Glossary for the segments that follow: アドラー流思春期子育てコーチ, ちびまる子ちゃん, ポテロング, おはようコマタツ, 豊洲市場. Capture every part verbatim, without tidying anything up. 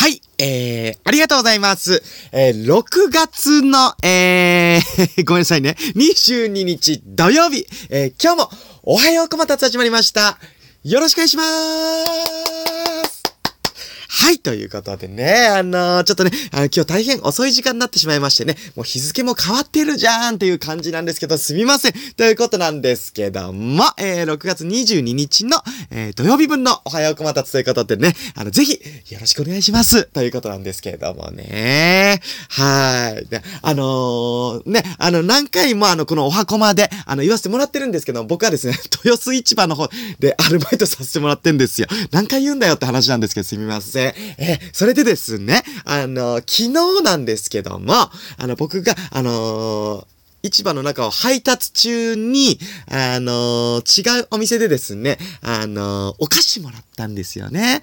はい、えー、ありがとうございます。えー、ろくがつの、えー、ごめんなさいね、にじゅうににち土曜日、えー、今日もおはようこまたつ始まりました。よろしくお願いしまーす。はい、ということでね、あのー、ちょっとね、あの今日大変遅い時間になってしまいましてね、もう日付も変わってるじゃーんという感じなんですけど、すみませんということなんですけども、えー、ろくがつにじゅうににちの、えー、土曜日分のおはようこまたつということでね、あの、ぜひよろしくお願いしますということなんですけどもね、はーい。で、あのー、ね、あの、何回もあの、このおはこまで、あの、言わせてもらってるんですけど、僕はですね、豊洲市場の方でアルバイトさせてもらってんですよ。何回言うんだよって話なんですけど、すみません。え、それでですね、あの、昨日なんですけども、あの、僕が、あのー、市場の中を配達中に、あのー、違うお店でですね、あのー、お菓子もらったんですよね。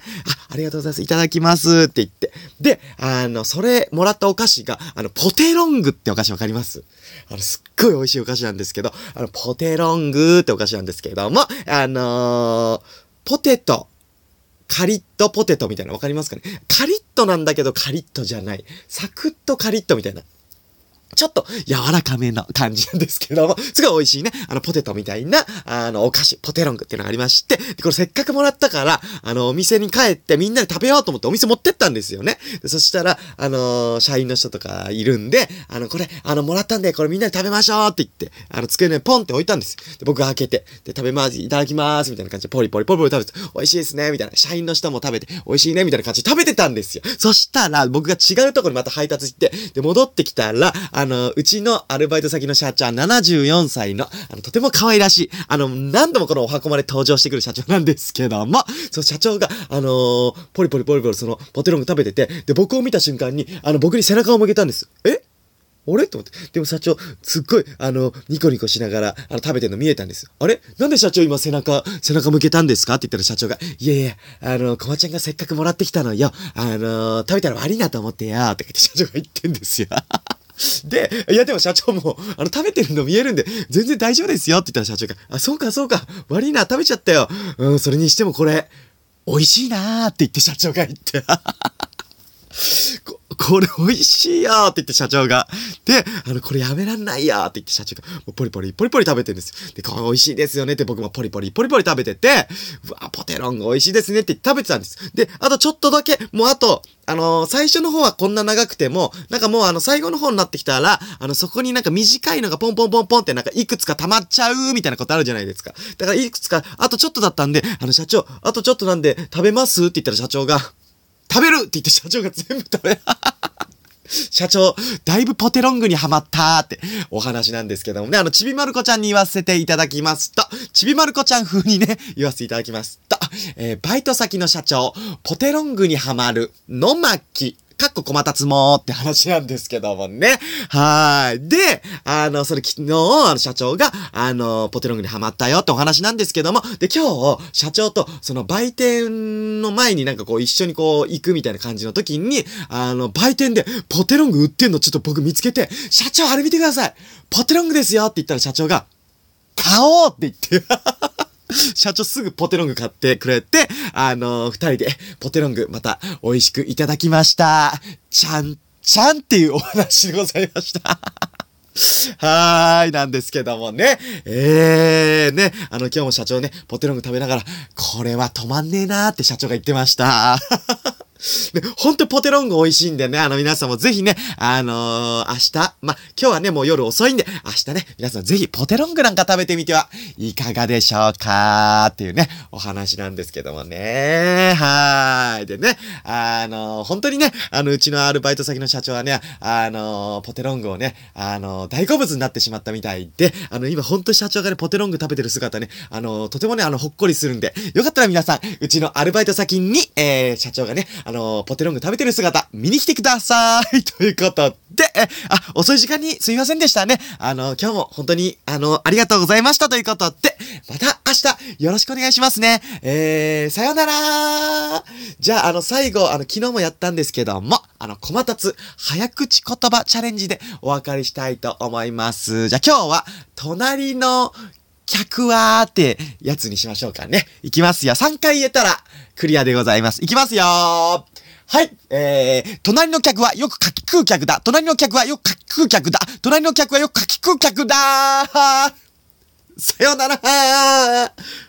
あ、ありがとうございます。いただきますって言って。で、あの、それもらったお菓子が、あの、ポテロングってお菓子わかります？あの、すっごい美味しいお菓子なんですけど、あの、ポテロングってお菓子なんですけども、あのー、ポテト。カリッとポテトみたいな、わかりますかね？カリッとなんだけどカリッとじゃない。サクッとカリッとみたいな。ちょっと柔らかめな感じなんですけども、すごい美味しいね。あの、ポテトみたいな、あの、お菓子、ポテロングっていうのがありまして、で、これせっかくもらったから、あの、お店に帰ってみんなで食べようと思ってお店持ってったんですよね。で、そしたら、あのー、社員の人とかいるんで、あの、これ、あの、もらったんで、これみんなで食べましょうって言って、あの、机の上にポンって置いたんです。で、僕が開けて、で、食べます、いただきます、みたいな感じで、ポリポリポリポリ食べて、美味しいですね、みたいな。社員の人も食べて、美味しいね、みたいな感じで食べてたんですよ。そしたら、僕が違うところにまた配達行って、で、戻ってきたら、あの、うちのアルバイト先の社長、ななじゅうよんさいの、あの、とても可愛らしい、あの、何度もこのおはこまで登場してくる社長なんですけども、その社長が、あのー、ポリポリポリポリその、ポテロング食べてて、で、僕を見た瞬間に、あの、僕に背中を向けたんです。え？あれと思って。でも社長、すっごい、あの、ニコニコしながら、あの、食べてるの見えたんです。あれなんで社長今背中、背中向けたんですかって言ったら社長が、いやいや、あの、こまちゃんがせっかくもらってきたのよ。あの、食べたら悪いなと思ってよ。って言って社長が言ってんですよ。で、いやでも社長も、あの、食べてるの見えるんで、全然大丈夫ですよって言ったら社長が、あ、そうかそうか、悪いな、食べちゃったよ。うん、それにしてもこれ、美味しいなーって言って社長が言って、こ、これ美味しいよって言って社長が、で、あの、これやめらんないよって言って社長が、もうポリポリ、ポリポリ食べてるんですよ。で、これ美味しいですよねって僕もポリポリ、ポリポリ食べてて、うわ、ポテロング美味しいですねって言って食べてたんです。で、あとちょっとだけ、もうあと、あのー、最初の方はこんな長くても、なんかもうあの、最後の方になってきたら、あの、そこになんか短いのがポンポンポンポンってなんかいくつか溜まっちゃうみたいなことあるじゃないですか。だからいくつか、あとちょっとだったんで、あの、社長、あとちょっとなんで食べますって言ったら社長が、食べるって言って社長が全部食べ、社長、だいぶポテロングにハマったーってお話なんですけどもね、あの、ちびまる子ちゃんに言わせていただきますと、ちびまる子ちゃん風にね、言わせていただきますと、えー、バイト先の社長、ポテロングにハマる、のまき。かっここまたつもーって話なんですけどもね。はーい。で、あの、それ昨日、あの、社長が、あの、ポテロングにハマったよってお話なんですけども、で、今日、社長と、その、売店の前になんかこう、一緒にこう、行くみたいな感じの時に、あの、売店で、ポテロング売ってんのちょっと僕見つけて、社長、あれ見てください。ポテロングですよって言ったら社長が、買おうって言って、社長すぐポテロング買ってくれて、あのー、二人でポテロングまた美味しくいただきました。ちゃんちゃんっていうお話でございました。はーい、なんですけどもね。えー、ね。あの、今日も社長ね、ポテロング食べながら、これは止まんねえなーって社長が言ってました。ね、ほんとポテロング美味しいんでね、あの皆さんもぜひね、あのー、明日、ま、今日はね、もう夜遅いんで、明日ね、皆さんぜひポテロングなんか食べてみてはいかがでしょうかーっていうね、お話なんですけどもね。はーい。でね、あのー、本当にね、あの、うちのアルバイト先の社長はね、あのー、ポテロングをね、あのー、大好物になってしまったみたいで、あの、今ほんと社長がね、ポテロング食べてる姿ね、あのー、とてもね、あの、ほっこりするんで、よかったら皆さん、うちのアルバイト先に、えー、社長がね、あのー、ポテロング食べてる姿、見に来てくださいということで、あ、遅い時間にすいませんでしたね。あのー、今日も本当に、あのー、ありがとうございましたということで、また明日、よろしくお願いしますね。えー、さよなら。じゃあ、あの、最後、あの、昨日もやったんですけども、あの、こまたつ、早口言葉チャレンジでお別れしたいと思います。じゃあ、今日は、隣の客はーってやつにしましょうかね。いきますよ。さんかい言えたら、クリアでございます。いきますよー。はい。えー、隣の客はよく柿食う客だ。隣の客はよく柿食う客だ。隣の客はよく柿食う客だー。さよならー。